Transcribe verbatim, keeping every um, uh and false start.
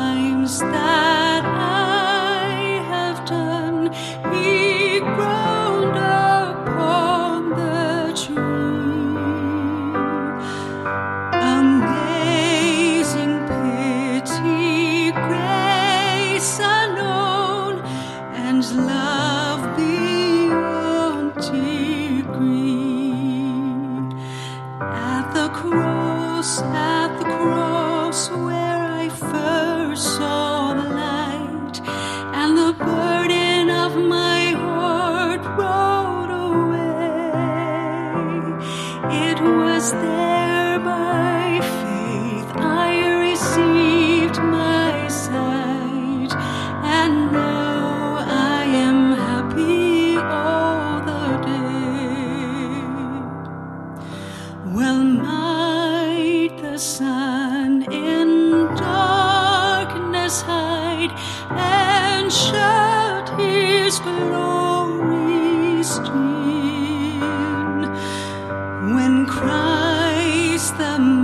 crimes that I have done, He groaned upon the tree. Amazing pity, grace unknown, and love beyond degree. At the cross, at the cross, where I first saw the light, and the burden of my heart rolled away. It was there by faith I received my sight, and now I am happy all the day. Well might the sun in darkness hide, and shut His glory still, when Christ the